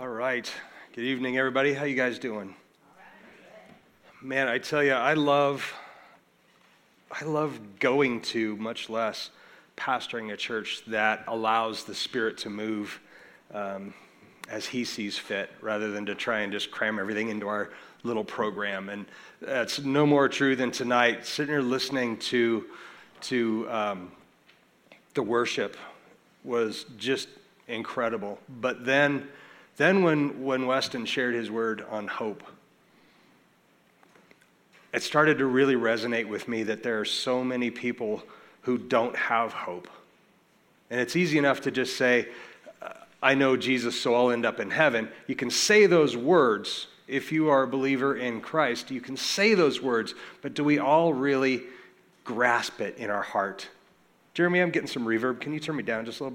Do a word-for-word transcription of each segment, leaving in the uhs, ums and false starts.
All right. Good evening, everybody. How you guys doing? Man, I tell you, I love, I love going to, much less pastoring a church that allows the Spirit to move um, as He sees fit, rather than to try and just cram everything into our little program. And that's no more true than tonight. Sitting here listening to to um, the worship was just incredible. But then, then when when Weston shared his word on hope, it started to really resonate with me that there are so many people who don't have hope. And it's easy enough to just say, I know Jesus, so I'll end up in heaven. You can say those words if you are a believer in Christ. You can say those words, but do we all really grasp it in our heart? Jeremy, I'm getting some reverb. Can you turn me down just a little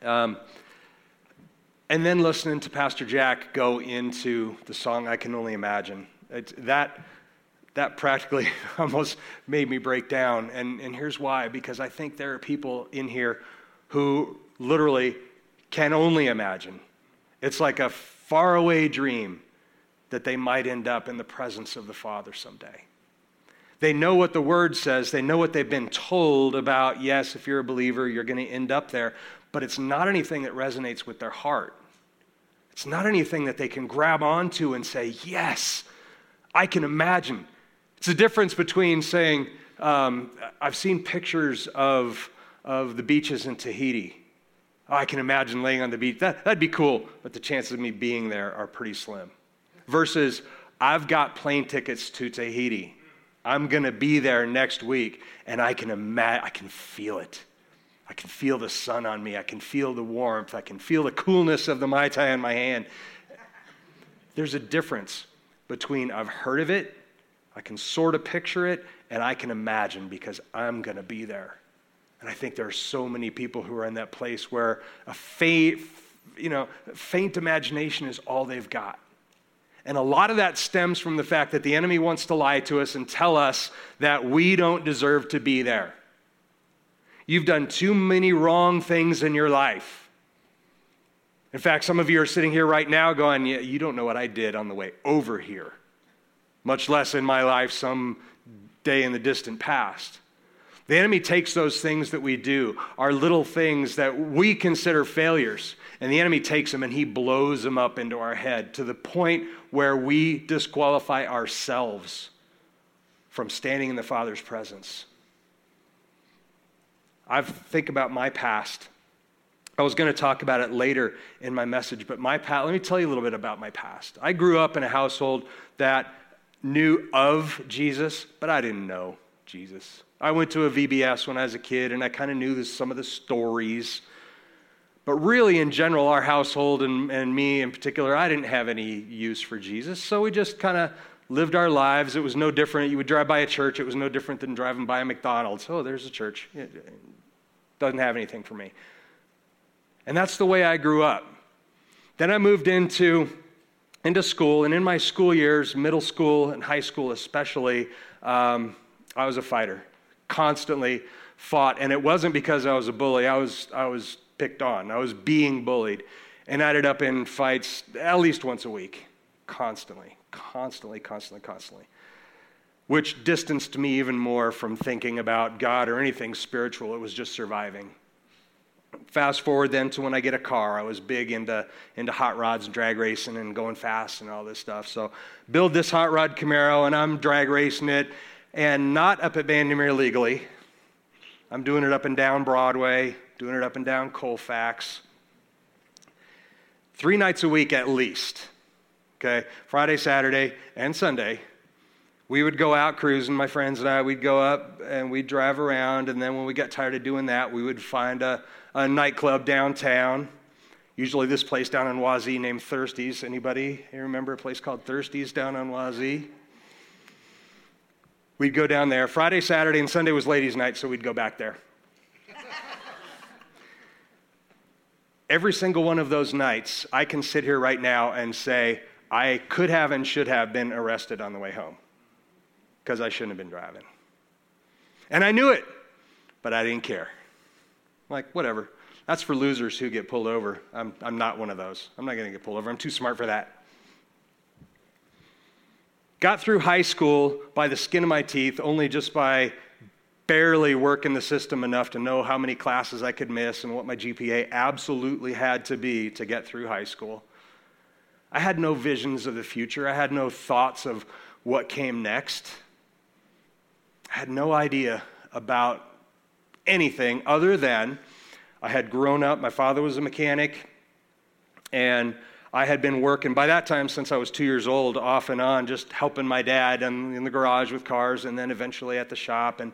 bit? Um, and then listening to Pastor Jack go into the song, I Can Only Imagine. It's, that that practically almost made me break down, and, and here's why. Because I think there are people in here who literally can only imagine. It's like a faraway dream that they might end up in the presence of the Father someday. They know what the Word says. They know what they've been told about, yes, if you're a believer, you're going to end up there, but it's not anything that resonates with their heart. It's not anything that they can grab onto and say, yes, I can imagine. It's the difference between saying, um, I've seen pictures of, of the beaches in Tahiti. Oh, I can imagine laying on the beach. That, that'd be cool, but the chances of me being there are pretty slim. Versus, I've got plane tickets to Tahiti. I'm going to be there next week, and I can imagine, I can feel it. I can feel the sun on me. I can feel the warmth. I can feel the coolness of the Mai Tai in my hand. There's a difference between I've heard of it, I can sort of picture it, and I can imagine because I'm going to be there. And I think there are so many people who are in that place where a faint, you know, faint imagination is all they've got. And a lot of that stems from the fact that the enemy wants to lie to us and tell us that we don't deserve to be there. You've done too many wrong things in your life. In fact, some of you are sitting here right now going, yeah, you don't know what I did on the way over here, much less in my life some day in the distant past. The enemy takes those things that we do, our little things that we consider failures, and the enemy takes them and he blows them up into our head to the point where we disqualify ourselves from standing in the Father's presence. I think about my past. I was going to talk about it later in my message, but my past, let me tell you a little bit about my past. I grew up in a household that knew of Jesus, but I didn't know Jesus. I went to a V B S when I was a kid, and I kind of knew this, some of the stories. But really, in general, our household and, and me in particular, I didn't have any use for Jesus, so we just kind of lived our lives. It was no different. You would drive by a church. It was no different than driving by a McDonald's. Oh, there's a church. It doesn't have anything for me. And that's the way I grew up. Then I moved into, into school, and in my school years, middle school and high school especially, um, I was a fighter, constantly fought. And it wasn't because I was a bully. I was I was picked on. I was being bullied and ended up in fights at least once a week, constantly, constantly, constantly, constantly, which distanced me even more from thinking about God or anything spiritual. It was just surviving. Fast forward then to when I get a car. I was big into, into hot rods and drag racing and going fast and all this stuff. So build this hot rod Camaro, and I'm drag racing it, and not up at Vandermeer legally. I'm doing it up and down Broadway, doing it up and down Colfax. Three nights a week at least, okay? Friday, Saturday, and Sunday. We would go out cruising, my friends and I. We'd go up and we'd drive around, and then when we got tired of doing that, we would find a, a nightclub downtown, usually this place down in Wazi named Thirsty's. Anybody here remember a place called Thirsty's down on Wazi? We'd go down there. Friday, Saturday, and Sunday was ladies' night, so we'd go back there. Every single one of those nights, I can sit here right now and say, I could have and should have been arrested on the way home, because I shouldn't have been driving. And I knew it, but I didn't care. Like, whatever. That's for losers who get pulled over. I'm, I'm not one of those. I'm not going to get pulled over. I'm too smart for that. Got through high school by the skin of my teeth, only just by barely working the system enough to know how many classes I could miss and what my G P A absolutely had to be to get through high school. I had no visions of the future. I had no thoughts of what came next. I had no idea about anything other than I had grown up. My father was a mechanic, and I had been working by that time since I was two years old, off and on, just helping my dad in, in the garage with cars, and then eventually at the shop. And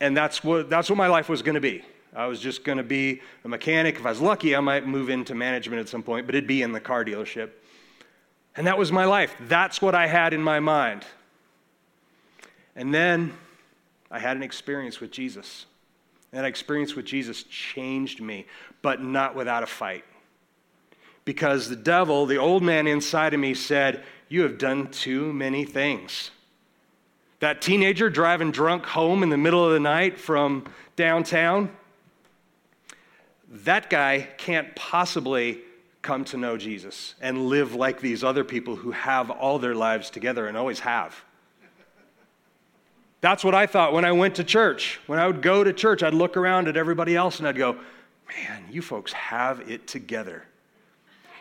and that's what that's what my life was going to be. I was just going to be a mechanic. If I was lucky, I might move into management at some point, but it'd be in the car dealership. And that was my life. That's what I had in my mind. And then I had an experience with Jesus. And that experience with Jesus changed me, but not without a fight. Because the devil, the old man inside of me, said, "You have done too many things." That teenager driving drunk home in the middle of the night from downtown, that guy can't possibly come to know Jesus and live like these other people who have all their lives together and always have. That's what I thought when I went to church. When I would go to church, I'd look around at everybody else and I'd go, "Man, you folks have it together.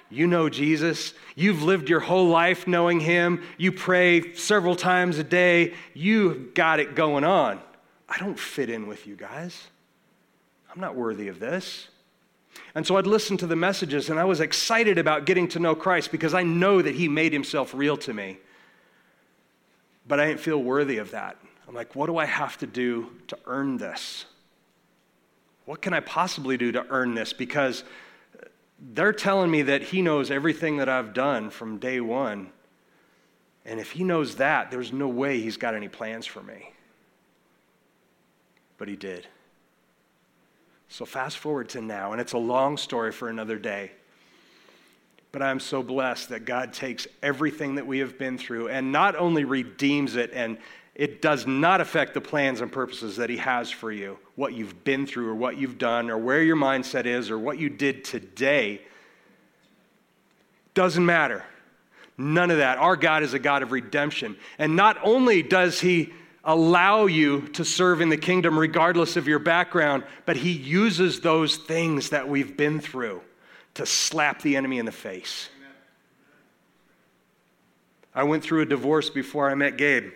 You know Jesus. You've lived your whole life knowing him. You pray several times a day. You've got it going on. I don't fit in with you guys. I'm not worthy of this." And so I'd listen to the messages and I was excited about getting to know Christ because I know that he made himself real to me. But I didn't feel worthy of that. I'm like, what do I have to do to earn this? What can I possibly do to earn this? Because they're telling me that he knows everything that I've done from day one. And if he knows that, there's no way he's got any plans for me. But he did. So fast forward to now, and it's a long story for another day. But I'm so blessed that God takes everything that we have been through and not only redeems it, and it does not affect the plans and purposes that he has for you. What you've been through or what you've done or where your mindset is or what you did today doesn't matter. None of that. Our God is a God of redemption. And not only does he allow you to serve in the kingdom regardless of your background, but he uses those things that we've been through to slap the enemy in the face. Amen. I went through a divorce before I met Gabe.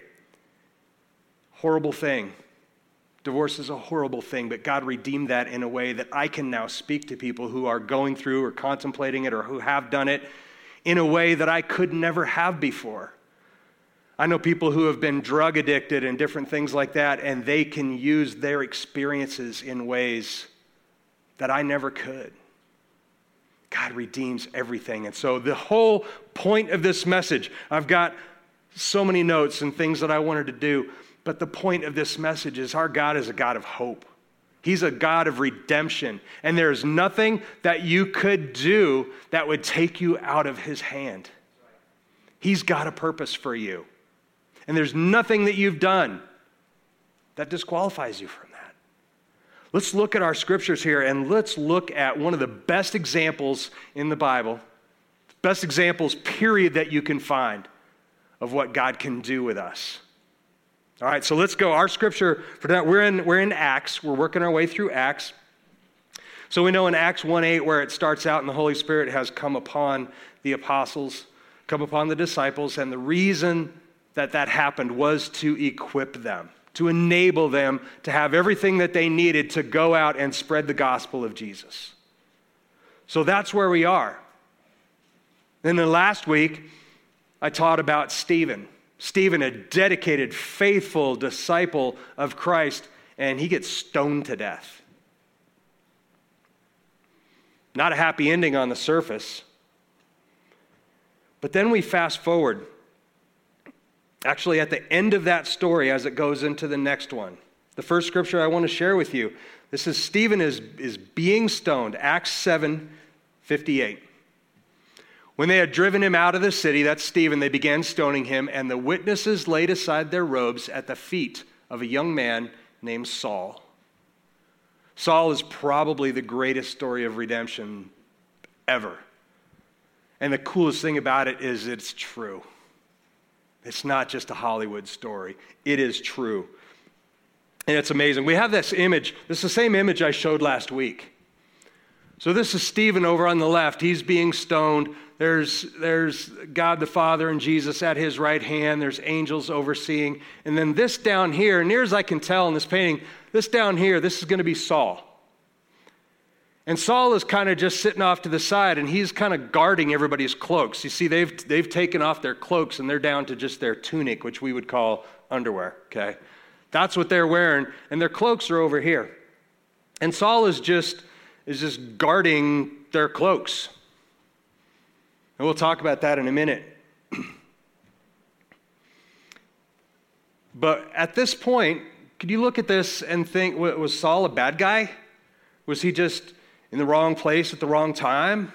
Horrible thing. Divorce is a horrible thing, but God redeemed that in a way that I can now speak to people who are going through or contemplating it or who have done it in a way that I could never have before. I know people who have been drug addicted and different things like that, and they can use their experiences in ways that I never could. God redeems everything. And so the whole point of this message, I've got so many notes and things that I wanted to do, but the point of this message is our God is a God of hope. He's a God of redemption. And there is nothing that you could do that would take you out of his hand. He's got a purpose for you. And there's nothing that you've done that disqualifies you from that. Let's look at our scriptures here, and let's look at one of the best examples in the Bible, best examples, period, that you can find of what God can do with us. All right, so let's go. Our scripture for tonight, we're in we're in Acts. We're working our way through Acts. So we know in Acts one eight where it starts out, and the Holy Spirit has come upon the apostles, come upon the disciples, and the reason that that happened was to equip them, to enable them to have everything that they needed to go out and spread the gospel of Jesus. So that's where we are. Then the last week, I taught about Stephen. Stephen, a dedicated, faithful disciple of Christ, and he gets stoned to death. Not a happy ending on the surface. But then we fast forward. Actually, at the end of that story, as it goes into the next one, the first scripture I want to share with you, this is Stephen is, is being stoned, Acts seven fifty-eight. When they had driven him out of the city, that's Stephen, they began stoning him, and the witnesses laid aside their robes at the feet of a young man named Saul. Saul is probably the greatest story of redemption ever. And the coolest thing about it is it's true. It's not just a Hollywood story. It is true. And it's amazing. We have this image. This is the same image I showed last week. So this is Stephen over on the left. He's being stoned. There's, there's God the Father and Jesus at his right hand. There's angels overseeing. And then this down here, near as I can tell in this painting, this down here, this is going to be Saul. And Saul is kind of just sitting off to the side, and he's kind of guarding everybody's cloaks. You see, they've they've taken off their cloaks, and they're down to just their tunic, which we would call underwear, okay? That's what they're wearing, and their cloaks are over here. And Saul is just... is just guarding their cloaks. And we'll talk about that in a minute. But at this point, could you look at this and think, was Saul a bad guy? Was he just in the wrong place at the wrong time?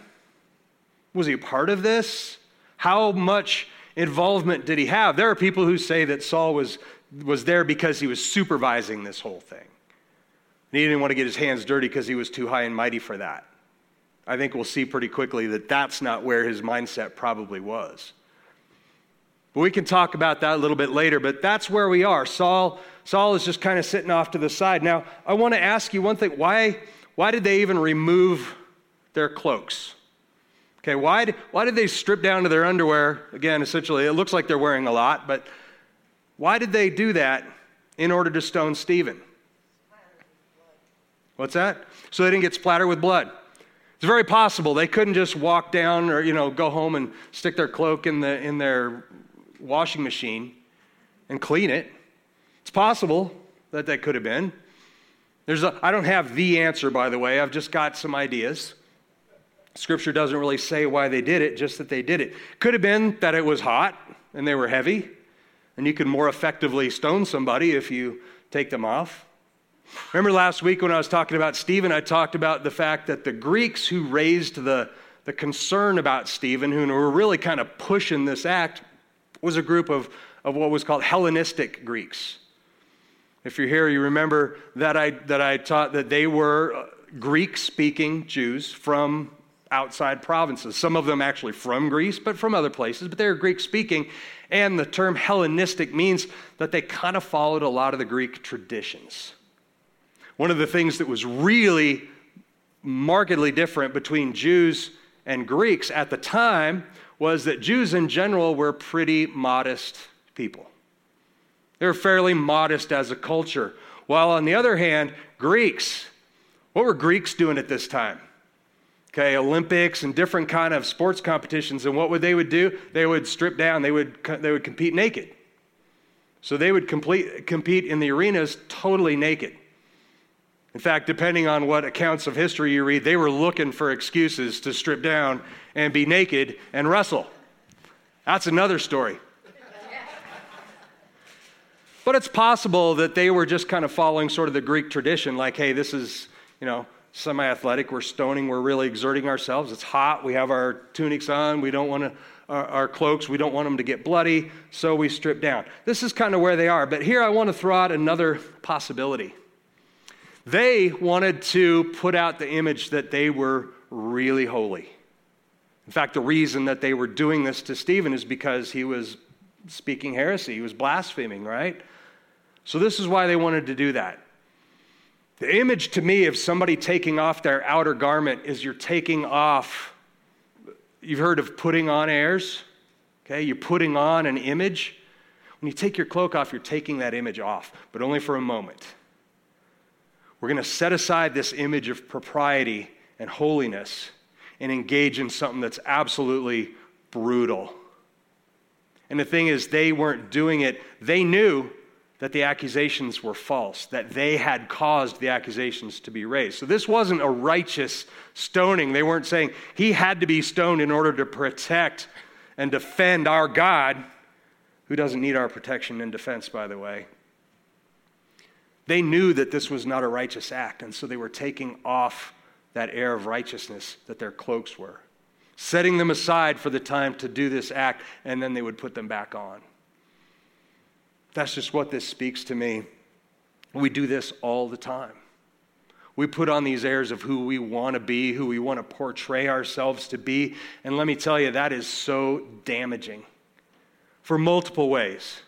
Was he a part of this? How much involvement did he have? There are people who say that Saul was, was there because he was supervising this whole thing. He didn't want to get his hands dirty because he was too high and mighty for that. I think we'll see pretty quickly that that's not where his mindset probably was. But we can talk about that a little bit later, but that's where we are. Saul, Saul is just kind of sitting off to the side. Now, I want to ask you one thing. Why, why did they even remove their cloaks? Okay, why did, why did they strip down to their underwear? Again, essentially, it looks like they're wearing a lot, but why did they do that in order to stone Stephen? What's that? So they didn't get splattered with blood. It's very possible they couldn't just walk down or, you know, go home and stick their cloak in the in their washing machine and clean it. It's possible that that could have been. There's a, I don't have the answer, by the way. I've just got some ideas. Scripture doesn't really say why they did it, just that they did it. Could have been that it was hot and they were heavy, and you could more effectively stone somebody if you take them off. Remember last week when I was talking about Stephen, I talked about the fact that the Greeks who raised the, the concern about Stephen, who were really kind of pushing this act, was a group of, of what was called Hellenistic Greeks. If you're here, you remember that I, that I taught that they were Greek-speaking Jews from outside provinces. Some of them actually from Greece, but from other places, but they were Greek-speaking. And the term Hellenistic means that they kind of followed a lot of the Greek traditions. One of the things that was really markedly different between Jews and Greeks at the time was that Jews in general were pretty modest people. They were fairly modest as a culture. While on the other hand, Greeks, what were Greeks doing at this time? Okay, Olympics and different kind of sports competitions, and what would they would do? They would strip down, they would they would compete naked. So they would complete, compete in the arenas totally naked. In fact, depending on what accounts of history you read, they were looking for excuses to strip down and be naked and wrestle. That's another story. But it's possible that they were just kind of following sort of the Greek tradition, like, hey, this is, you know, semi-athletic, we're stoning, we're really exerting ourselves, it's hot, we have our tunics on, we don't want to, our, our cloaks, we don't want them to get bloody, so we strip down. This is kind of where they are. But here I want to throw out another possibility. They wanted to put out the image that they were really holy. In fact, the reason that they were doing this to Stephen is because he was speaking heresy. He was blaspheming, right? So this is why they wanted to do that. The image to me of somebody taking off their outer garment is you're taking off, you've heard of putting on airs, okay? You're putting on an image. When you take your cloak off, you're taking that image off, but only for a moment. We're going to set aside this image of propriety and holiness and engage in something that's absolutely brutal. And the thing is, they weren't doing it. They knew that the accusations were false, that they had caused the accusations to be raised. So this wasn't a righteous stoning. They weren't saying he had to be stoned in order to protect and defend our God, who doesn't need our protection and defense, by the way. They knew that this was not a righteous act, and so they were taking off that air of righteousness that their cloaks were, setting them aside for the time to do this act, and then they would put them back on. That's just what this speaks to me. We do this all the time. We put on these airs of who we want to be, who we want to portray ourselves to be. And let me tell you, that is so damaging for multiple ways.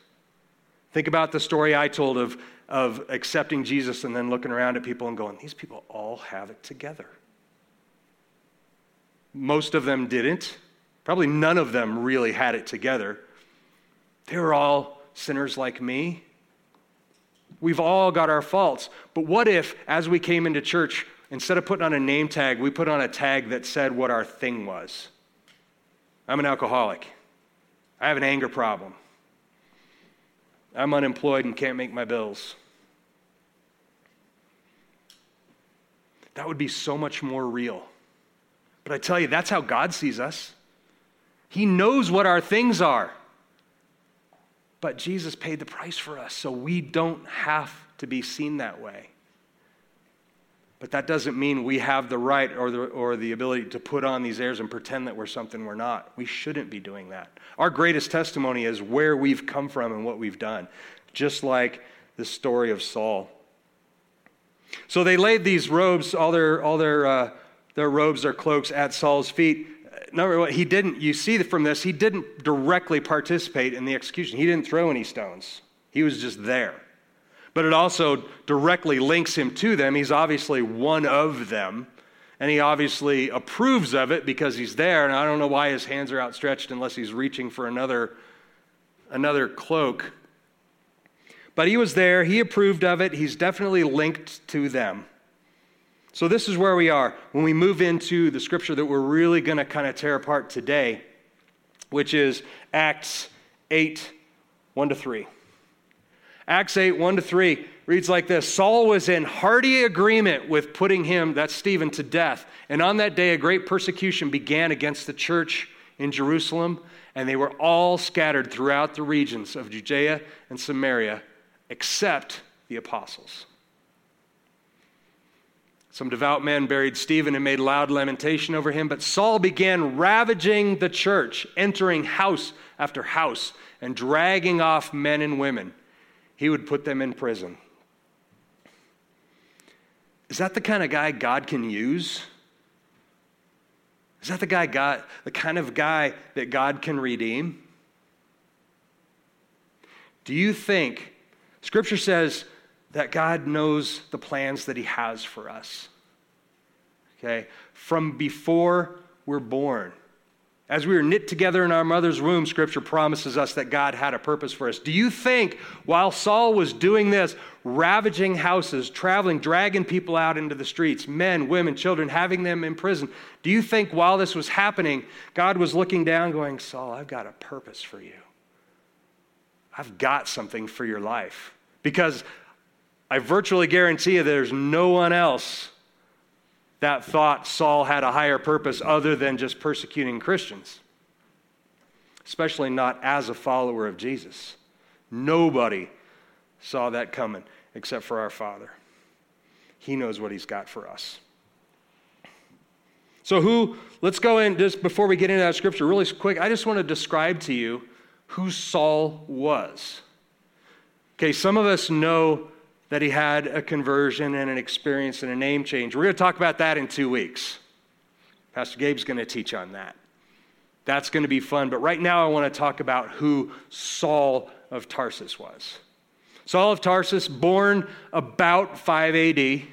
Think about the story I told of, of accepting Jesus and then looking around at people and going, these people all have it together. Most of them didn't. Probably none of them really had it together. They were all sinners like me. We've all got our faults. But what if, as we came into church, instead of putting on a name tag, we put on a tag that said what our thing was? I'm an alcoholic. I have an anger problem. I'm unemployed and can't make my bills. That would be so much more real. But I tell you, that's how God sees us. He knows what our things are. But Jesus paid the price for us, so we don't have to be seen that way. But that doesn't mean we have the right or the, or the ability to put on these airs and pretend that we're something we're not. We shouldn't be doing that. Our greatest testimony is where we've come from and what we've done, just like the story of Saul. So they laid these robes, all their all their uh, their robes, their cloaks at Saul's feet. Number one, he didn't, you see from this, he didn't directly participate in the execution. He didn't throw any stones. He was just there. But it also directly links him to them. He's obviously one of them, and he obviously approves of it because he's there, and I don't know why his hands are outstretched unless he's reaching for another, another cloak. But he was there. He approved of it. He's definitely linked to them. So this is where we are when we move into the scripture that we're really going to kind of tear apart today, which is Acts eight, one to three. Acts eight, one to three reads like this. Saul was in hearty agreement with putting him, that's Stephen, to death. And on that day, a great persecution began against the church in Jerusalem, and they were all scattered throughout the regions of Judea and Samaria, except the apostles. Some devout men buried Stephen and made loud lamentation over him, but Saul began ravaging the church, entering house after house and dragging off men and women. He would put them in prison. Is that the kind of guy God can use? Is that the guy God, the kind of guy that God can redeem? Do you think, Scripture says, that God knows the plans that he has for us. Okay? From before we're born. As we were knit together in our mother's womb, Scripture promises us that God had a purpose for us. Do you think while Saul was doing this, ravaging houses, traveling, dragging people out into the streets, men, women, children, having them in prison, do you think while this was happening, God was looking down going, Saul, I've got a purpose for you. I've got something for your life. Because I virtually guarantee you there's no one else that thought Saul had a higher purpose other than just persecuting Christians, especially not as a follower of Jesus. Nobody saw that coming except for our Father. He knows what he's got for us. So who, let's go in just before we get into that scripture really quick. I just want to describe to you who Saul was. Okay, some of us know that he had a conversion and an experience and a name change. We're going to talk about that in two weeks. Pastor Gabe's going to teach on that. That's going to be fun. But right now I want to talk about who Saul of Tarsus was. Saul of Tarsus, born about five A D,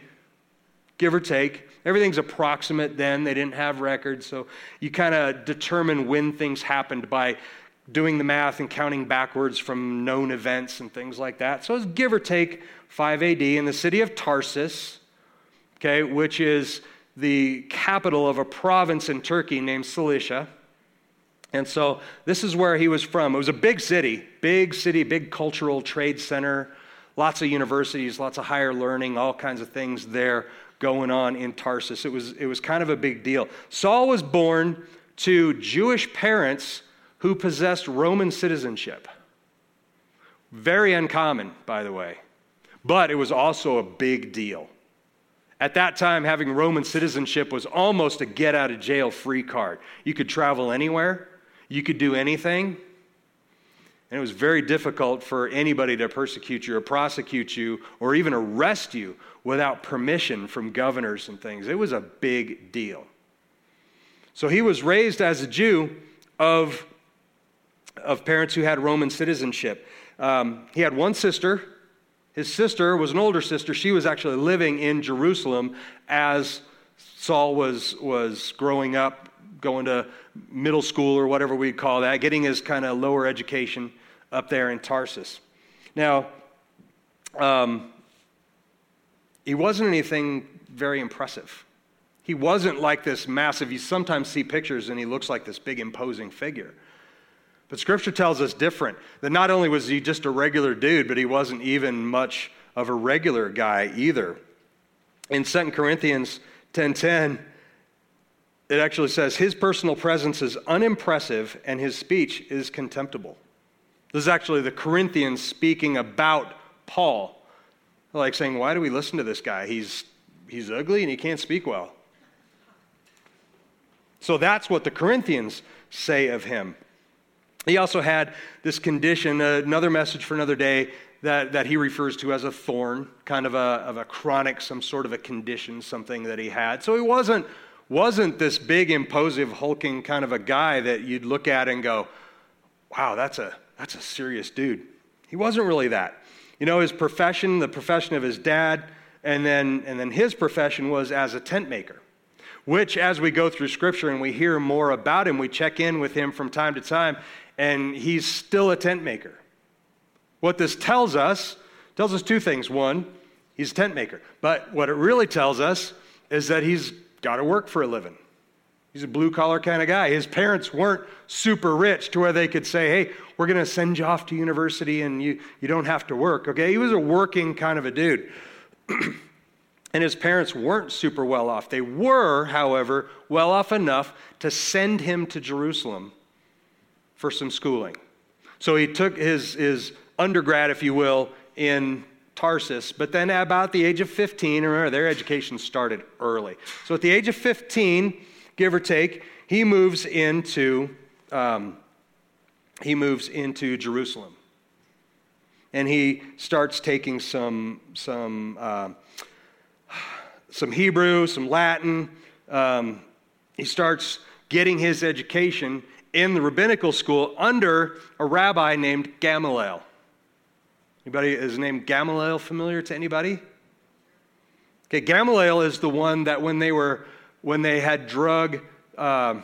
give or take. Everything's approximate then. They didn't have records. So you kind of determine when things happened by doing the math and counting backwards from known events and things like that. So it's give or take five A D in the city of Tarsus, okay, which is the capital of a province in Turkey named Cilicia. And so this is where he was from. It was a big city, big city, big cultural trade center, lots of universities, lots of higher learning, all kinds of things there going on in Tarsus. It was, it was kind of a big deal. Saul was born to Jewish parents who possessed Roman citizenship. Very uncommon, by the way. But it was also a big deal. At that time, having Roman citizenship was almost a get-out-of-jail-free card. You could travel anywhere. You could do anything. And it was very difficult for anybody to persecute you or prosecute you or even arrest you without permission from governors and things. It was a big deal. So he was raised as a Jew of, of parents who had Roman citizenship. Um, he had one sister. His sister was an older sister. She was actually living in Jerusalem as Saul was, was growing up, going to middle school or whatever we'd call that, getting his kind of lower education up there in Tarsus. Now, um, he wasn't anything very impressive. He wasn't like this massive, you sometimes see pictures and he looks like this big imposing figure. But Scripture tells us different, that not only was he just a regular dude, but he wasn't even much of a regular guy either. In Second Corinthians ten ten, it actually says, his personal presence is unimpressive and his speech is contemptible. This is actually the Corinthians speaking about Paul. Like saying, why do we listen to this guy? He's he's ugly and he can't speak well. So that's what the Corinthians say of him. He also had this condition, another message for another day, that, that he refers to as a thorn, kind of a, of a chronic, some sort of a condition, something that he had. So he wasn't wasn't this big, imposing, hulking kind of a guy that you'd look at and go, wow, that's a that's a serious dude. He wasn't really that. You know, his profession, the profession of his dad, and then and then his profession was as a tent maker, which as we go through Scripture and we hear more about him, we check in with him from time to time, and he's still a tent maker. What this tells us, tells us two things. One, he's a tent maker. But what it really tells us is that he's got to work for a living. He's a blue-collar kind of guy. His parents weren't super rich to where they could say, hey, we're going to send you off to university and you, you don't have to work, okay? He was a working kind of a dude. And his parents weren't super well off. They were, however, well off enough to send him to Jerusalem for some schooling. So he took his, his undergrad, if you will, in Tarsus, but then at about the age of fifteen, remember, their education started early. So at the age of fifteen, give or take, he moves into um, he moves into Jerusalem, and he starts taking some some uh, some Hebrew, some Latin. Um, he starts getting his education in the rabbinical school under a rabbi named Gamaliel. Anybody is the name Gamaliel familiar to anybody? Okay, Gamaliel is the one that when they were when they had drug uh,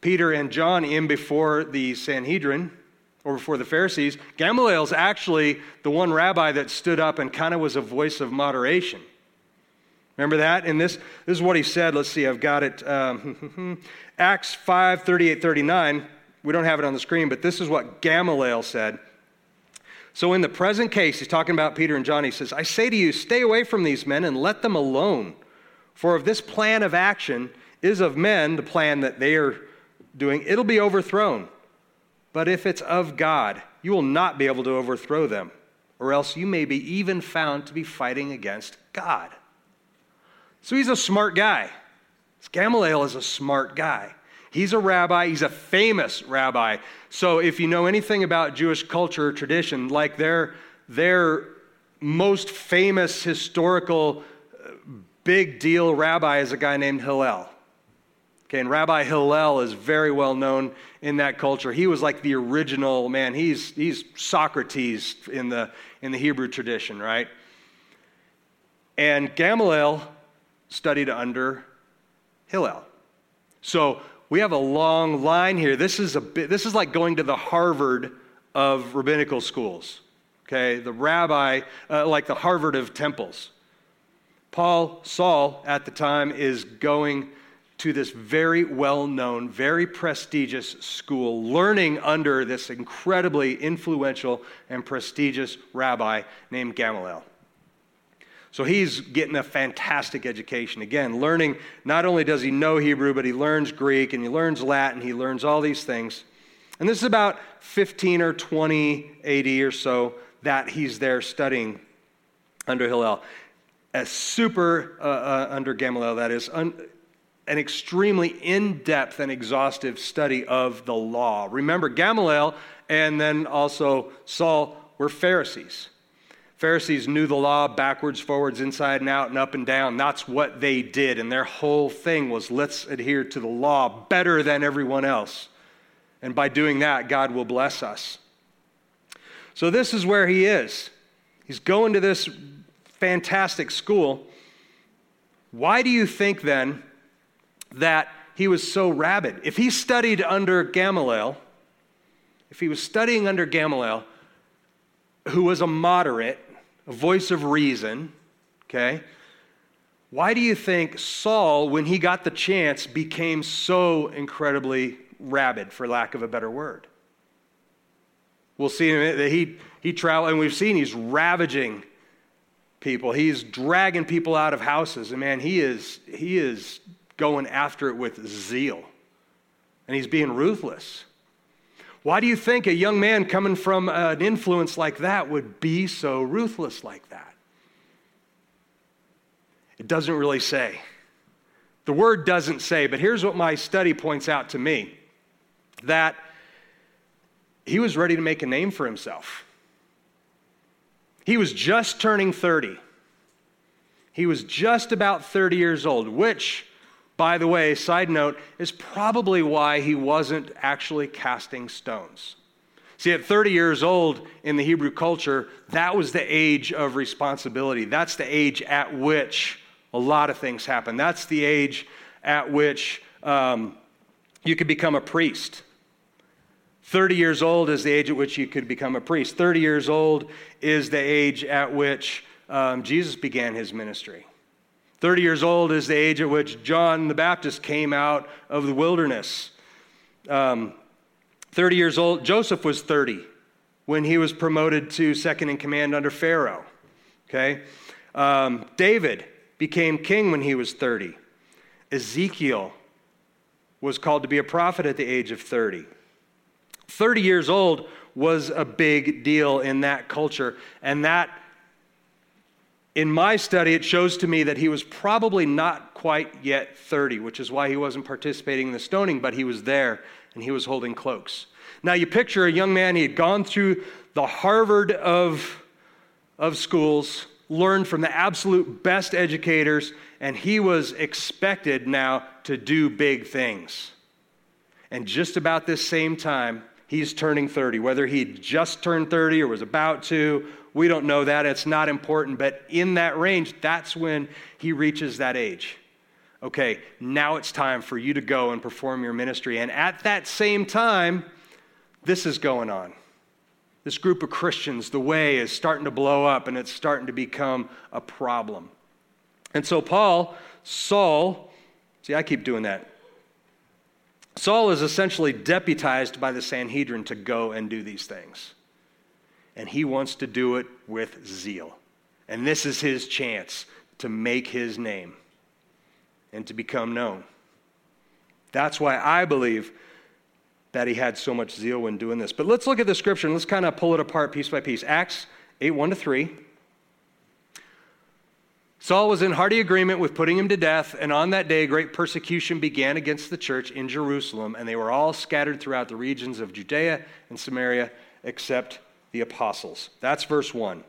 Peter and John in before the Sanhedrin, or before the Pharisees, Gamaliel's actually the one rabbi that stood up and kind of was a voice of moderation. Remember that? And this, this is what he said. Let's see, I've got it. Um, Acts five, thirty-eight, thirty-nine. We don't have it on the screen, but this is what Gamaliel said. So in the present case, he's talking about Peter and John. He says, I say to you, stay away from these men and let them alone. For if this plan of action is of men, the plan that they are doing, it'll be overthrown. But if it's of God, you will not be able to overthrow them, or else you may be even found to be fighting against God. So he's a smart guy. Gamaliel is a smart guy. He's a rabbi. He's a famous rabbi. So if you know anything about Jewish culture or tradition, like their, their most famous historical big deal rabbi is a guy named Hillel. Okay, and Rabbi Hillel is very well known in that culture. He was like the original man. He's he's Socrates in the in the Hebrew tradition, right? And Gamaliel studied under Hillel. So we have a long line here. This is a bit, this is like going to the Harvard of rabbinical schools. Okay, the rabbi uh, like the Harvard of temples. Paul, Saul, at the time, is going to this very well-known, very prestigious school, learning under this incredibly influential and prestigious rabbi named Gamaliel. So he's getting a fantastic education. Again, learning, not only does he know Hebrew, but he learns Greek, and he learns Latin, he learns all these things. And this is about fifteen or twenty A D or so that he's there studying under Hillel. A super, uh, uh, under Gamaliel that is, un, an extremely in-depth and exhaustive study of the law. Remember, Gamaliel and then also Saul were Pharisees. Pharisees knew the law backwards, forwards, inside and out, and up and down. That's what they did. And their whole thing was, let's adhere to the law better than everyone else. And by doing that, God will bless us. So this is where he is. He's going to this fantastic school. Why do you think then that he was so rabid? If he studied under Gamaliel, if he was studying under Gamaliel, who was a moderate, a voice of reason, okay? Why do you think Saul, when he got the chance, became so incredibly rabid, for lack of a better word? We'll see in a minute that he, he traveled, and we've seen he's ravaging people. He's dragging people out of houses, and man, he is he is going after it with zeal, and he's being ruthless. Why do you think a young man coming from an influence like that would be so ruthless like that? It doesn't really say. The word doesn't say, but here's what my study points out to me, that he was ready to make a name for himself. He was just turning thirty. He was just about thirty years old, which, by the way, side note, is probably why he wasn't actually casting stones. See, at thirty years old in the Hebrew culture, that was the age of responsibility. That's the age at which a lot of things happen. That's the age at which um, you could become a priest. thirty years old is the age at which you could become a priest. thirty years old is the age at which um, Jesus began his ministry. thirty years old is the age at which John the Baptist came out of the wilderness. Um, thirty years old, Joseph was thirty when he was promoted to second in command under Pharaoh, okay? Um, David became king when he was thirty. Ezekiel was called to be a prophet at the age of thirty. thirty years old was a big deal in that culture, and that in my study, it shows to me that he was probably not quite yet thirty, which is why he wasn't participating in the stoning, but he was there, and he was holding cloaks. Now, you picture a young man, he had gone through the Harvard of, of schools, learned from the absolute best educators, and he was expected now to do big things. And just about this same time, he's turning thirty. Whether he just turned thirty or was about to, we don't know that. It's not important. But in that range, that's when he reaches that age. Okay, now it's time for you to go and perform your ministry. And at that same time, this is going on. This group of Christians, the way is starting to blow up, and it's starting to become a problem. And so Paul, Saul, see, I keep doing that. Saul is essentially deputized by the Sanhedrin to go and do these things. And he wants to do it with zeal. And this is his chance to make his name and to become known. That's why I believe that he had so much zeal when doing this. But let's look at the scripture and let's kind of pull it apart piece by piece. Acts eight, one to three. Saul was in hearty agreement with putting him to death, and on that day great persecution began against the church in Jerusalem, and they were all scattered throughout the regions of Judea and Samaria, except the apostles. That's verse one.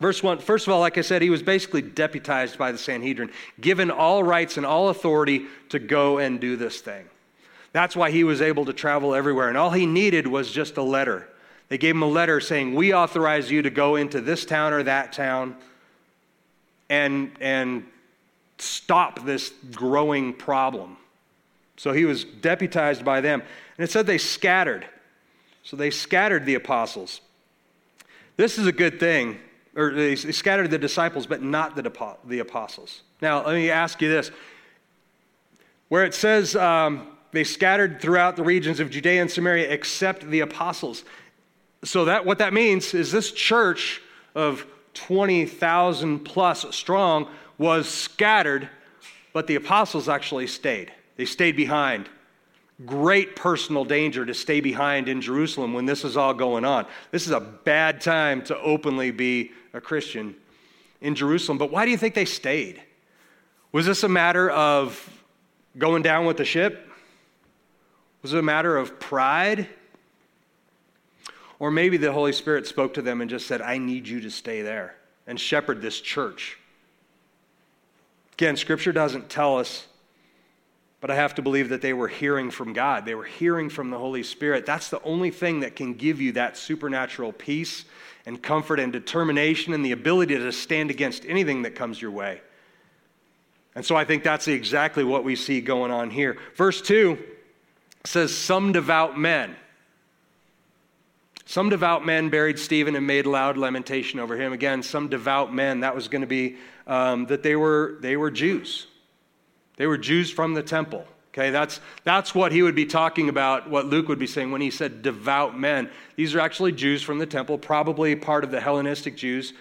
Verse one, first of all, like I said, he was basically deputized by the Sanhedrin, given all rights and all authority to go and do this thing. That's why he was able to travel everywhere, and all he needed was just a letter. They gave him a letter saying, we authorize you to go into this town or that town, and and stop this growing problem. So he was deputized by them. And it said they scattered. So they scattered the apostles. This is a good thing. Or they scattered the disciples, but not the, the apostles. Now, let me ask you this. Where it says um, they scattered throughout the regions of Judea and Samaria except the apostles. So that what that means is this church of twenty thousand plus strong was scattered, but the apostles actually stayed. They stayed behind. Great personal danger to stay behind in Jerusalem when this is all going on. This is a bad time to openly be a Christian in Jerusalem. But why do you think they stayed? Was this a matter of going down with the ship? Was it a matter of pride? Or maybe the Holy Spirit spoke to them and just said, I need you to stay there and shepherd this church. Again, Scripture doesn't tell us, but I have to believe that they were hearing from God. They were hearing from the Holy Spirit. That's the only thing that can give you that supernatural peace and comfort and determination and the ability to stand against anything that comes your way. And so I think that's exactly what we see going on here. Verse two says, some devout men. Some devout men buried Stephen and made loud lamentation over him. Again, some devout men, that was going to be um, that they were they were Jews. They were Jews from the temple. Okay, that's, that's what he would be talking about, what Luke would be saying when he said devout men. These are actually Jews from the temple, probably part of the Hellenistic Jews.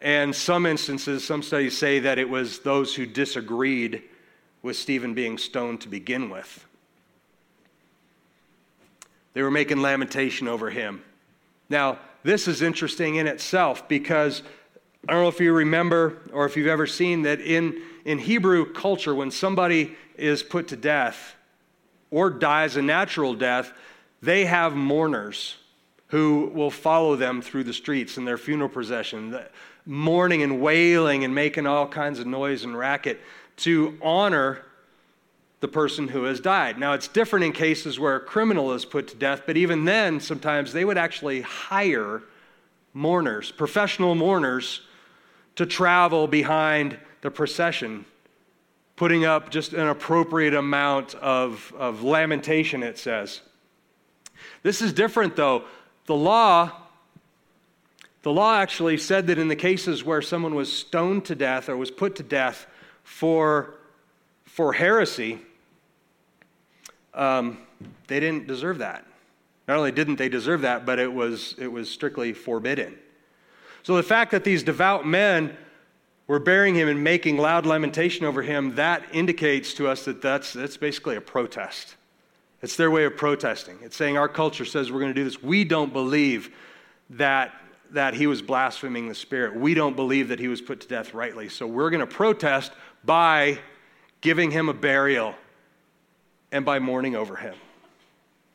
And some instances, some studies say that it was those who disagreed with Stephen being stoned to begin with. They were making lamentation over him. Now, this is interesting in itself because I don't know if you remember or if you've ever seen that in, in Hebrew culture, when somebody is put to death or dies a natural death, they have mourners who will follow them through the streets in their funeral procession, mourning and wailing and making all kinds of noise and racket to honor the person who has died. Now, it's different in cases where a criminal is put to death, but even then, sometimes they would actually hire mourners, professional mourners, to travel behind the procession, putting up just an appropriate amount of, of lamentation, it says. This is different, though. The law, the law actually said that in the cases where someone was stoned to death or was put to death for for heresy, um, they didn't deserve that. Not only didn't they deserve that, but it was it was strictly forbidden. So the fact that these devout men were burying him and making loud lamentation over him, that indicates to us that that's, that's basically a protest. It's their way of protesting. It's saying our culture says we're going to do this. We don't believe that that he was blaspheming the Spirit. We don't believe that he was put to death rightly. So we're going to protest by giving him a burial, and by mourning over him.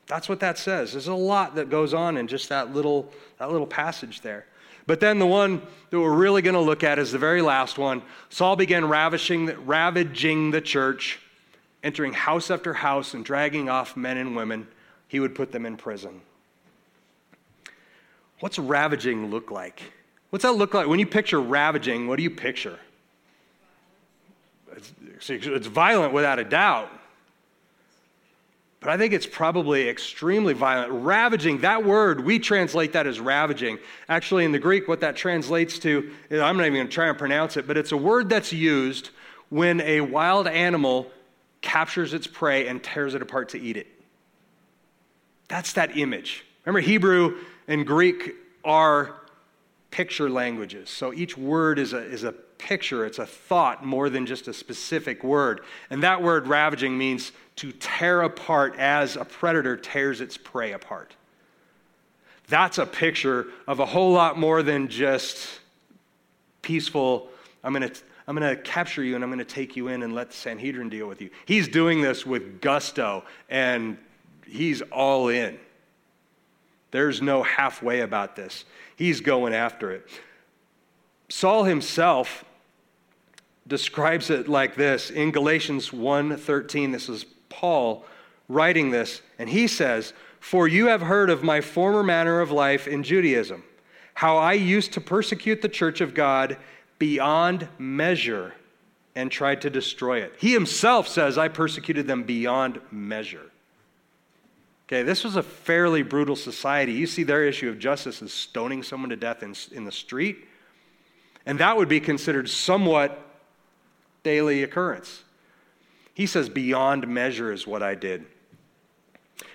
That's what that says. There's a lot that goes on in just that little, that little passage there. But then the one that we're really going to look at is the very last one. Saul began ravishing, ravaging the church, entering house after house and dragging off men and women. He would put them in prison. What's ravaging look like? What's that look like? When you picture ravaging, what do you picture? It's, it's violent without a doubt, but I think it's probably extremely violent. Ravaging, that word, we translate that as ravaging. Actually, in the Greek, what that translates to, I'm not even going to try and pronounce it, but it's a word that's used when a wild animal captures its prey and tears it apart to eat it. That's that image. Remember, Hebrew and Greek are picture languages, so each word is a is a picture, it's a thought more than just a specific word. And that word ravaging means to tear apart as a predator tears its prey apart. That's a picture of a whole lot more than just peaceful, I'm going to I'm going to capture you and I'm going to take you in and let the Sanhedrin deal with you. He's doing this with gusto and he's all in. There's no halfway about this. He's going after it. Saul himself describes it like this in Galatians one thirteen. This is Paul writing this, and he says, "For you have heard of my former manner of life in Judaism, how I used to persecute the church of God beyond measure and tried to destroy it." He himself says, "I persecuted them beyond measure." Okay, this was a fairly brutal society. You see their issue of justice is stoning someone to death in, in the street, and that would be considered somewhat daily occurrence. He says, "Beyond measure is what I did."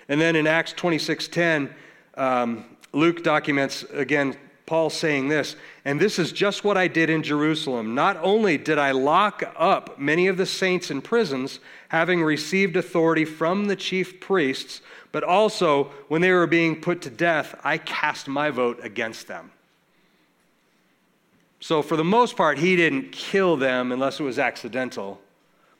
And then in Acts twenty-six ten, um, Luke documents, again, Paul saying this, "And this is just what I did in Jerusalem. Not only did I lock up many of the saints in prisons, having received authority from the chief priests, but also when they were being put to death, I cast my vote against them." So for the most part, he didn't kill them unless it was accidental.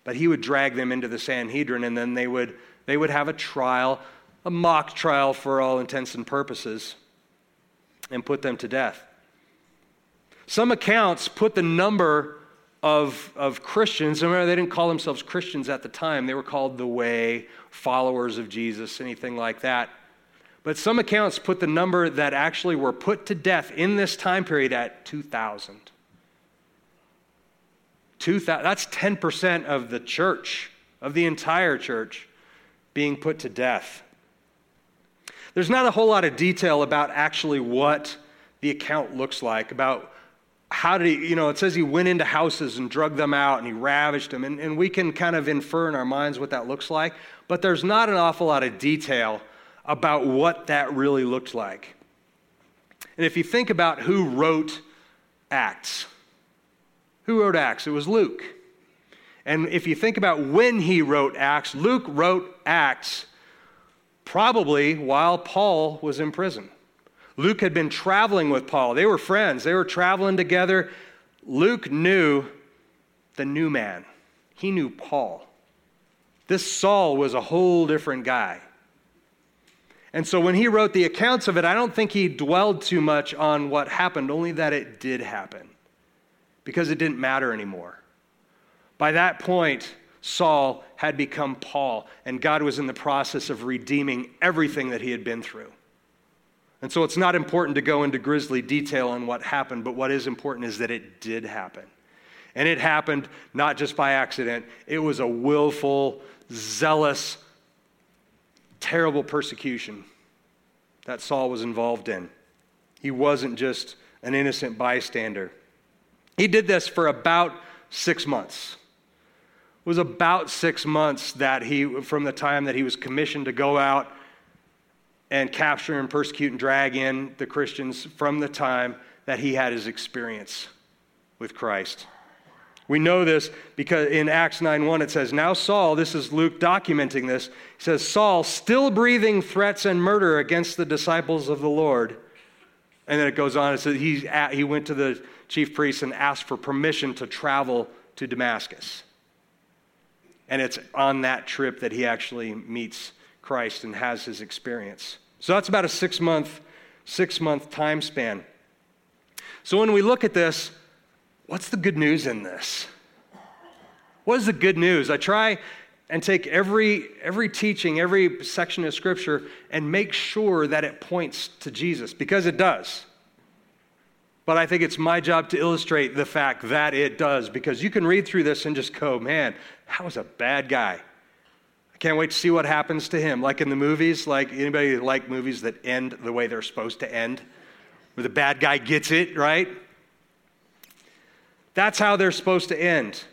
But he would drag them into the Sanhedrin, and then they would they would have a trial, a mock trial for all intents and purposes, and put them to death. Some accounts put the number of, of Christians, remember they didn't call themselves Christians at the time, they were called the Way, followers of Jesus, anything like that. But some accounts put the number that actually were put to death in this time period at two thousand. two thousand, that's ten percent of the church, of the entire church, being put to death. There's not a whole lot of detail about actually what the account looks like, about how did he, you know, it says he went into houses and drugged them out and he ravaged them, and, and we can kind of infer in our minds what that looks like, but there's not an awful lot of detail about what that really looked like. And if you think about who wrote Acts, Who wrote Acts? It was Luke. And if you think about when he wrote Acts, Luke wrote Acts probably while Paul was in prison. Luke had been traveling with Paul. They were friends. They were traveling together. Luke knew the new man. He knew Paul. This Saul was a whole different guy. And so when he wrote the accounts of it, I don't think he dwelled too much on what happened, only that it did happen, because it didn't matter anymore. By that point, Saul had become Paul, and God was in the process of redeeming everything that he had been through. And so it's not important to go into grisly detail on what happened, but what is important is that it did happen. And it happened not just by accident. It was a willful, zealous, terrible persecution that Saul was involved in. He wasn't just an innocent bystander. He did this for about six months. It was about six months that he, from the time that he was commissioned to go out and capture and persecute and drag in the Christians, from the time that he had his experience with Christ. We know this because in Acts nine one it says, "Now Saul," this is Luke documenting this, he says, "Saul, still breathing threats and murder against the disciples of the Lord." And then it goes on, it says he, he went to the chief priests and asked for permission to travel to Damascus. And it's on that trip that he actually meets Christ and has his experience. So that's about a six-month, six-month time span. So when we look at this, what's the good news in this? What is the good news? I try and take every, every teaching, every section of Scripture, and make sure that it points to Jesus, because it does. But I think it's my job to illustrate the fact that it does, because you can read through this and just go, man, that was a bad guy. I can't wait to see what happens to him. Like in the movies, like anybody like movies that end the way they're supposed to end, where the bad guy gets it, right? That's how they're supposed to end.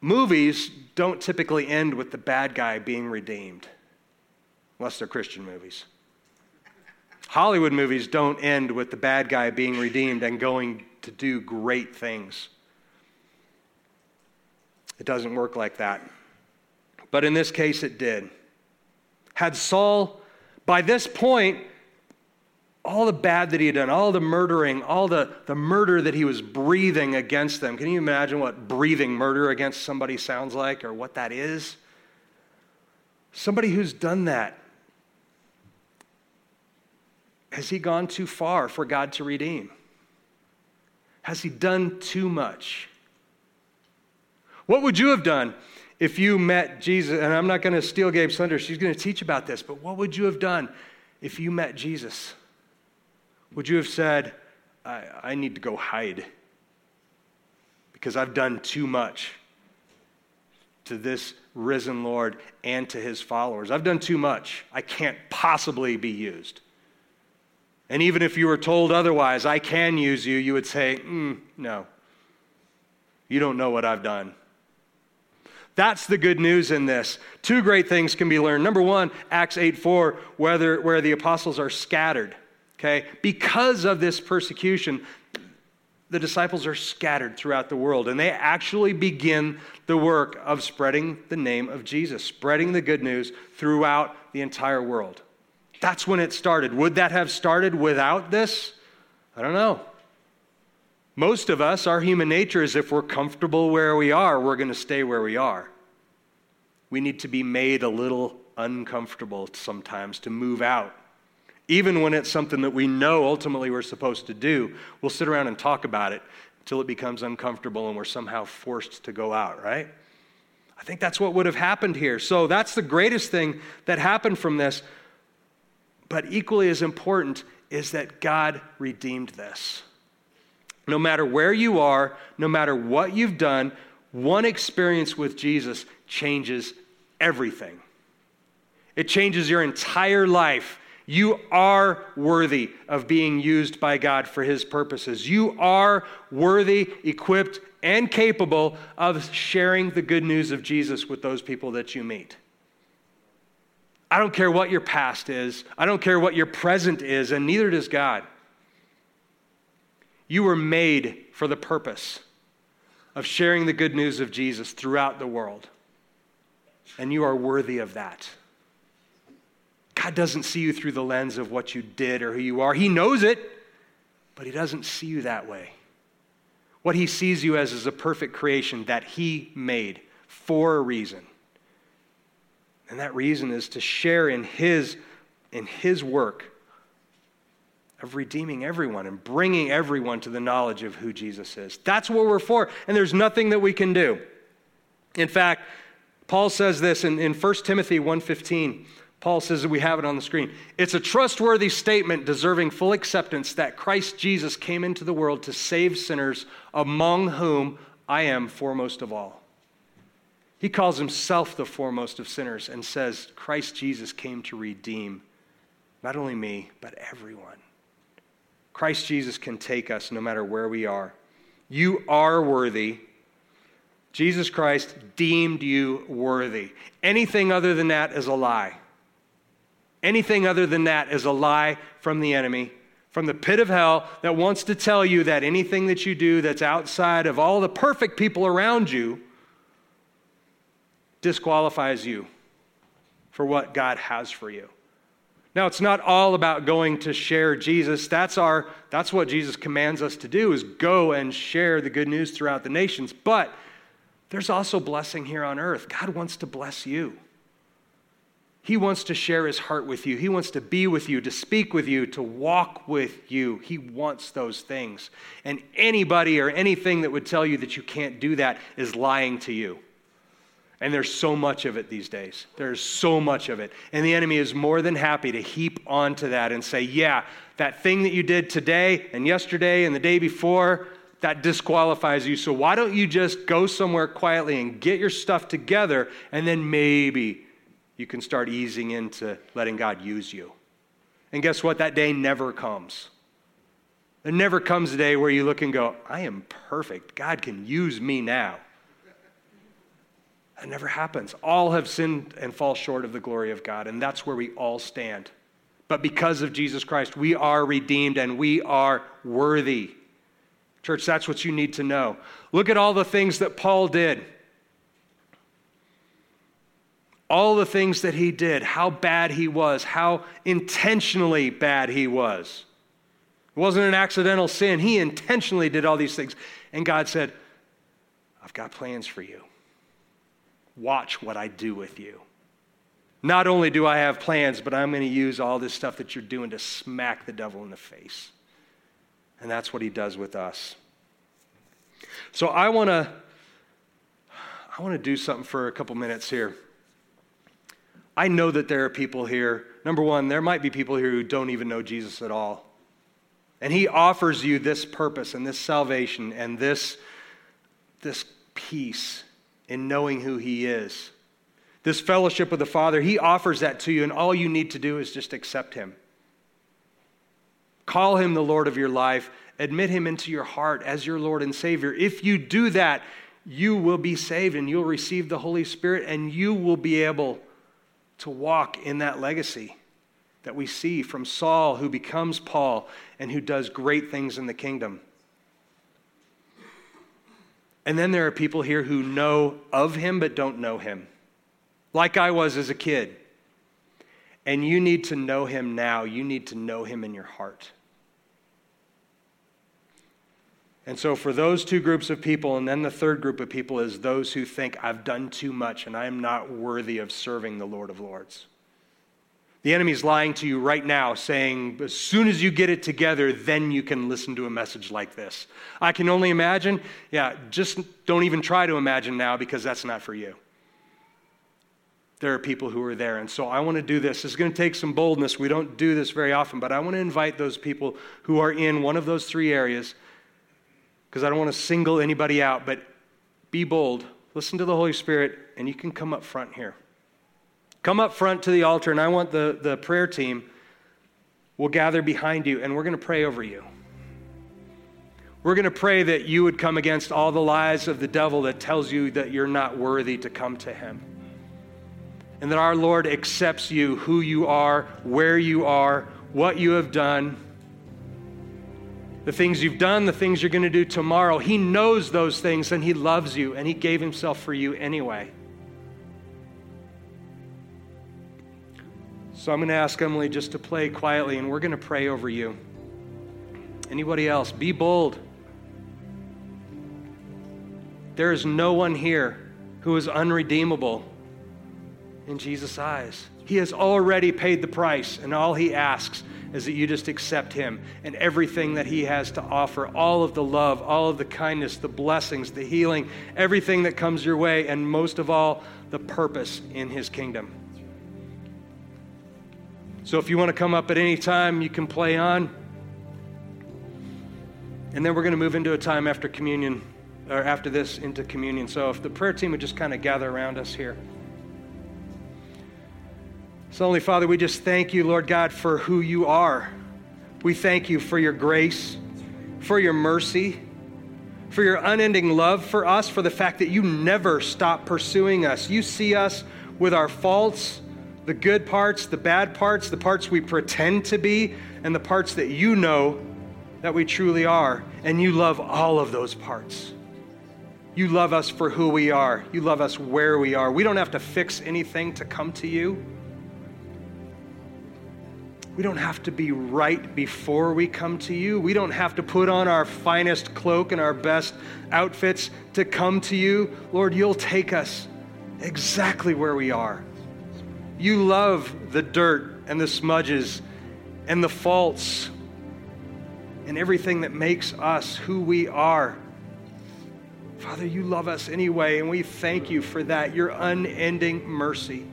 Movies don't typically end with the bad guy being redeemed, unless they're Christian movies. Hollywood movies don't end with the bad guy being redeemed and going to do great things. It doesn't work like that. But in this case, it did. Had Saul, by this point, all the bad that he had done, all the murdering, all the, the murder that he was breathing against them. Can you imagine what breathing murder against somebody sounds like, or what that is? Somebody who's done that, has he gone too far for God to redeem? Has he done too much? What would you have done if you met Jesus? And I'm not going to steal Gabe Sunder. She's going to teach about this. But what would you have done if you met Jesus? Would you have said, I, I need to go hide because I've done too much to this risen Lord and to his followers? I've done too much. I can't possibly be used. And even if you were told otherwise, I can use you, you would say, mm, no, you don't know what I've done. That's the good news in this. Two great things can be learned. Number one, Acts eight four, whether, where the apostles are scattered, okay? Because of this persecution, the disciples are scattered throughout the world, and they actually begin the work of spreading the name of Jesus, spreading the good news throughout the entire world. That's when it started. Would that have started without this? I don't know. Most of us, our human nature is if we're comfortable where we are, we're going to stay where we are. We need to be made a little uncomfortable sometimes to move out. Even when it's something that we know ultimately we're supposed to do, we'll sit around and talk about it until it becomes uncomfortable and we're somehow forced to go out, right? I think that's what would have happened here. So that's the greatest thing that happened from this. But equally as important is that God redeemed this. No matter where you are, no matter what you've done, one experience with Jesus changes everything. It changes your entire life. You are worthy of being used by God for his purposes. You are worthy, equipped, and capable of sharing the good news of Jesus with those people that you meet. I don't care what your past is. I don't care what your present is, and neither does God. You were made for the purpose of sharing the good news of Jesus throughout the world. And you are worthy of that. God doesn't see you through the lens of what you did or who you are. He knows it, but he doesn't see you that way. What he sees you as is a perfect creation that he made for a reason. And that reason is to share in his, in his work of redeeming everyone and bringing everyone to the knowledge of who Jesus is. That's what we're for, and there's nothing that we can do. In fact, Paul says this in, in First Timothy one fifteen. Paul says that we have it on the screen. It's a trustworthy statement deserving full acceptance that Christ Jesus came into the world to save sinners, among whom I am foremost of all. He calls himself the foremost of sinners and says Christ Jesus came to redeem not only me, but everyone. Christ Jesus can take us no matter where we are. You are worthy. Jesus Christ deemed you worthy. Anything other than that is a lie. Anything other than that is a lie from the enemy, from the pit of hell that wants to tell you that anything that you do that's outside of all the perfect people around you disqualifies you for what God has for you. Now, it's not all about going to share Jesus. That's our, that's what Jesus commands us to do, is go and share the good news throughout the nations. But there's also blessing here on earth. God wants to bless you. He wants to share his heart with you. He wants to be with you, to speak with you, to walk with you. He wants those things. And anybody or anything that would tell you that you can't do that is lying to you. And there's so much of it these days. There's so much of it. And the enemy is more than happy to heap onto that and say, yeah, that thing that you did today and yesterday and the day before, that disqualifies you. So why don't you just go somewhere quietly and get your stuff together, and then maybe you can start easing into letting God use you. And guess what? That day never comes. There never comes a day where you look and go, I am perfect. God can use me now. That never happens. All have sinned and fall short of the glory of God, and that's where we all stand. But because of Jesus Christ, we are redeemed and we are worthy. Church, that's what you need to know. Look at all the things that Paul did. All the things that he did, how bad he was, how intentionally bad he was. It wasn't an accidental sin. He intentionally did all these things. And God said, I've got plans for you. Watch what I do with you. Not only do I have plans, but I'm going to use all this stuff that you're doing to smack the devil in the face. And that's what he does with us. So I want to, I want to do something for a couple minutes here. I know that there are people here. Number one, there might be people here who don't even know Jesus at all. And he offers you this purpose and this salvation and this, this peace in knowing who he is. This fellowship with the Father, he offers that to you, and all you need to do is just accept him. Call him the Lord of your life. Admit him into your heart as your Lord and Savior. If you do that, you will be saved and you'll receive the Holy Spirit, and you will be able to walk in that legacy that we see from Saul, who becomes Paul and who does great things in the kingdom. And then there are people here who know of him but don't know him, like I was as a kid. And you need to know him now. You need to know him in your heart. And so for those two groups of people, and then the third group of people is those who think, I've done too much and I am not worthy of serving the Lord of Lords. The enemy's lying to you right now, saying, as soon as you get it together, then you can listen to a message like this. I can only imagine. Yeah, just don't even try to imagine now, because that's not for you. There are people who are there. And so I want to do this. It's going to take some boldness. We don't do this very often, but I want to invite those people who are in one of those three areas, because I don't want to single anybody out, but be bold. Listen to the Holy Spirit, and you can come up front here. Come up front to the altar, and I want the, the prayer team will gather behind you, and we're going to pray over you. We're going to pray that you would come against all the lies of the devil that tells you that you're not worthy to come to him. And that our Lord accepts you, who you are, where you are, what you have done, the things you've done, the things you're going to do tomorrow. He knows those things, and he loves you, and he gave himself for you anyway. So I'm going to ask Emily just to play quietly, and we're going to pray over you. Anybody else? Be bold. There is no one here who is unredeemable in Jesus' eyes. He has already paid the price, and all he asks is that you just accept him and everything that he has to offer, all of the love, all of the kindness, the blessings, the healing, everything that comes your way, and most of all, the purpose in his kingdom. So if you want to come up at any time, you can play on. And then we're going to move into a time after communion, or after this into communion. So if the prayer team would just kind of gather around us here. So, Holy Father, we just thank you, Lord God, for who you are. We thank you for your grace, for your mercy, for your unending love for us, for the fact that you never stop pursuing us. You see us with our faults, the good parts, the bad parts, the parts we pretend to be, and the parts that you know that we truly are. And you love all of those parts. You love us for who we are. You love us where we are. We don't have to fix anything to come to you. We don't have to be right before we come to you. We don't have to put on our finest cloak and our best outfits to come to you. Lord, you'll take us exactly where we are. You love the dirt and the smudges and the faults and everything that makes us who we are. Father, you love us anyway, and we thank you for that, your unending mercy.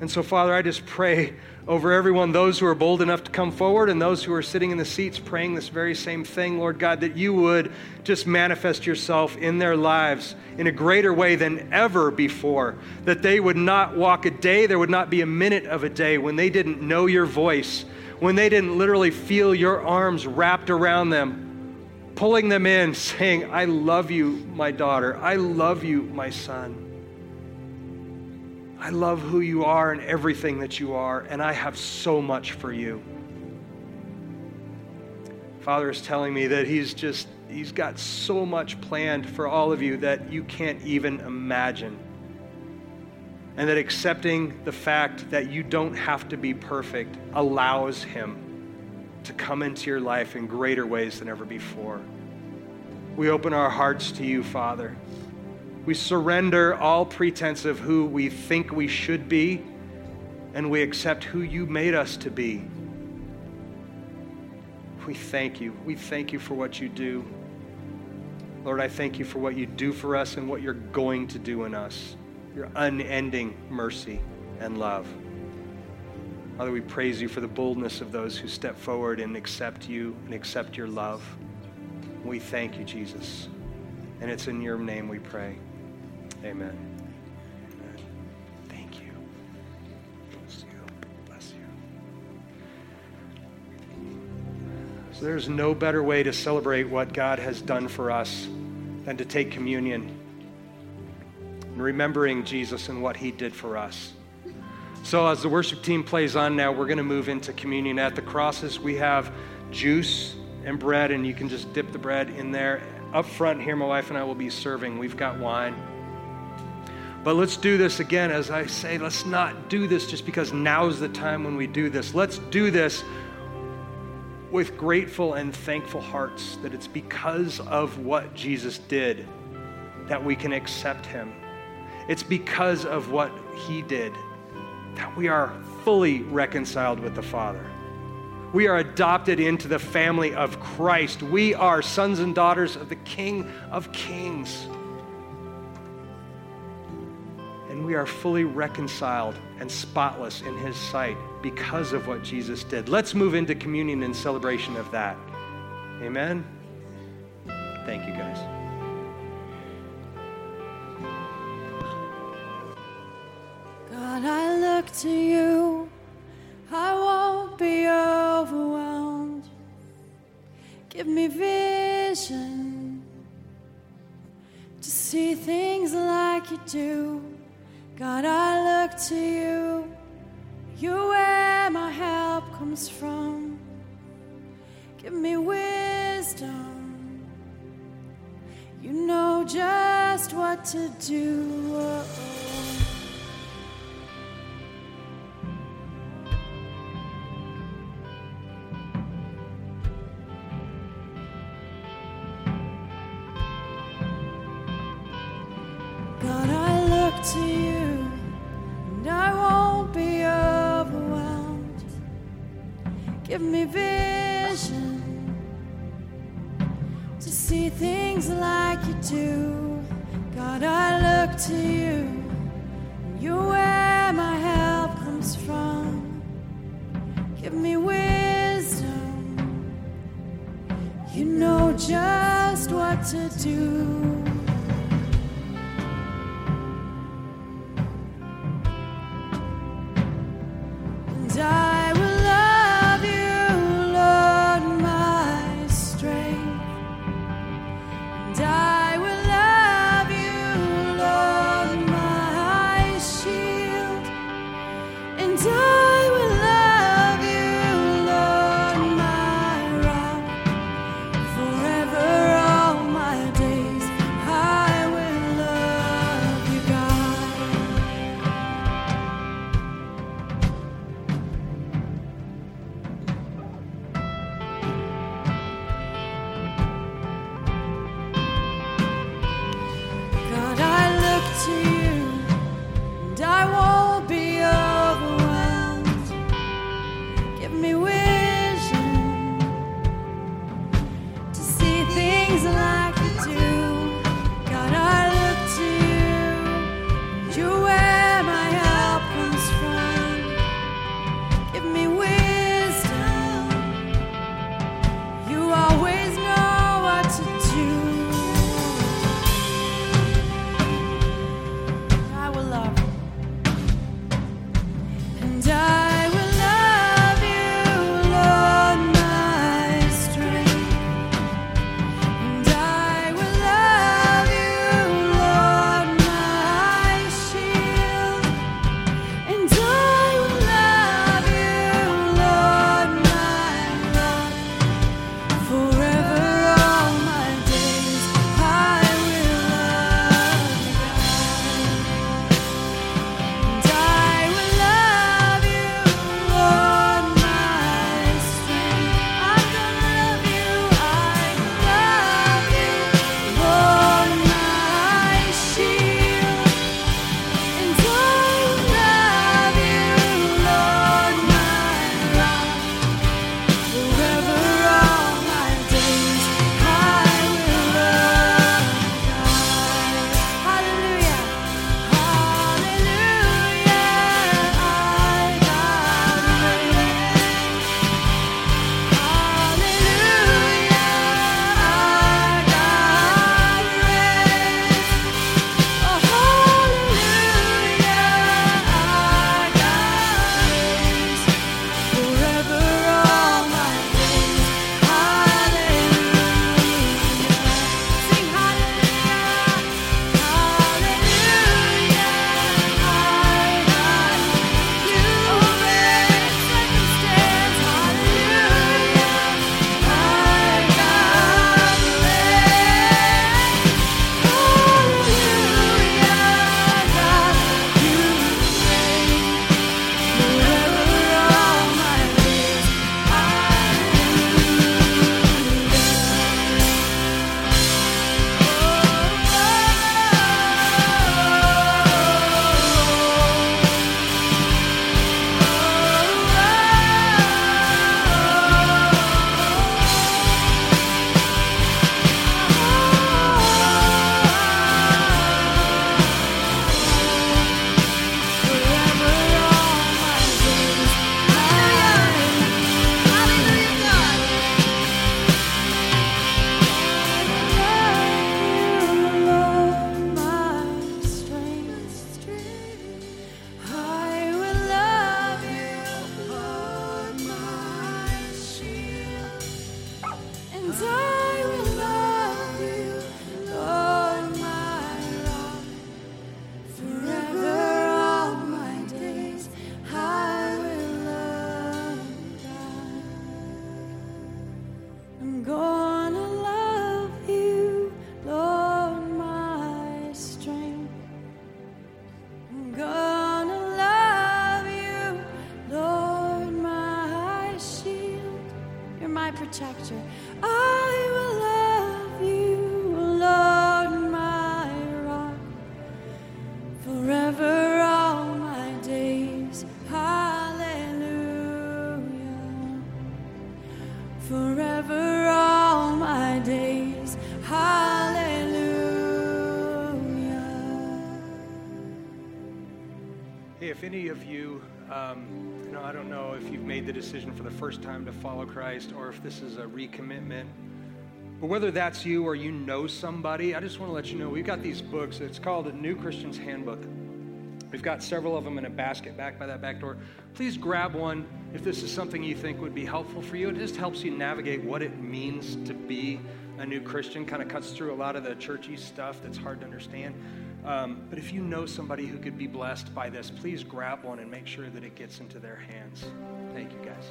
And so, Father, I just pray over everyone, those who are bold enough to come forward and those who are sitting in the seats praying this very same thing, Lord God, that you would just manifest yourself in their lives in a greater way than ever before, that they would not walk a day, there would not be a minute of a day when they didn't know your voice, when they didn't literally feel your arms wrapped around them, pulling them in, saying, I love you, my daughter. I love you, my son. I love who you are and everything that you are, and I have so much for you. Father is telling me that he's just, he's got so much planned for all of you that you can't even imagine. And that accepting the fact that you don't have to be perfect allows him to come into your life in greater ways than ever before. We open our hearts to you, Father. We surrender all pretense of who we think we should be, and we accept who you made us to be. We thank you. We thank you for what you do. Lord, I thank you for what you do for us and what you're going to do in us, your unending mercy and love. Father, we praise you for the boldness of those who step forward and accept you and accept your love. We thank you, Jesus. And it's in your name we pray. Amen. Amen. Thank you. Bless you. Bless you. So there's no better way to celebrate what God has done for us than to take communion and remembering Jesus and what he did for us. So as the worship team plays on now, we're going to move into communion. At the crosses, we have juice and bread, and you can just dip the bread in there. Up front here, my wife and I will be serving. We've got wine. But let's do this again. As I say, let's not do this just because now's the time when we do this. Let's do this with grateful and thankful hearts that it's because of what Jesus did that we can accept him. It's because of what he did that we are fully reconciled with the Father. We are adopted into the family of Christ. We are sons and daughters of the King of Kings. And we are fully reconciled and spotless in his sight because of what Jesus did. Let's move into communion and celebration of that. Amen? Thank you, guys. God, I look to you. I won't be overwhelmed. Give me vision to see things like you do. God, I look to you. You're where my help comes from. Give me wisdom. You know just what to do. Oh. Give me vision to see things like you do. God, I look to you. You're where my help comes from. Give me wisdom. You know just what to do. Forever all my days. protector. I will love you, Lord, my rock. Forever all my days, hallelujah. Forever all my days, hallelujah. Hey, if any of you... Um, You know, I don't know if you've made the decision for the first time to follow Christ or if this is a recommitment. But whether that's you or you know somebody, I just want to let you know we've got these books. It's called A New Christian's Handbook. We've got several of them in a basket back by that back door. Please grab one if this is something you think would be helpful for you. It just helps you navigate what it means to be a new Christian. Kind of cuts through a lot of the churchy stuff that's hard to understand. Um, but if you know somebody who could be blessed by this, please grab one and make sure that it gets into their hands. Thank you, guys.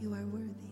You are worthy.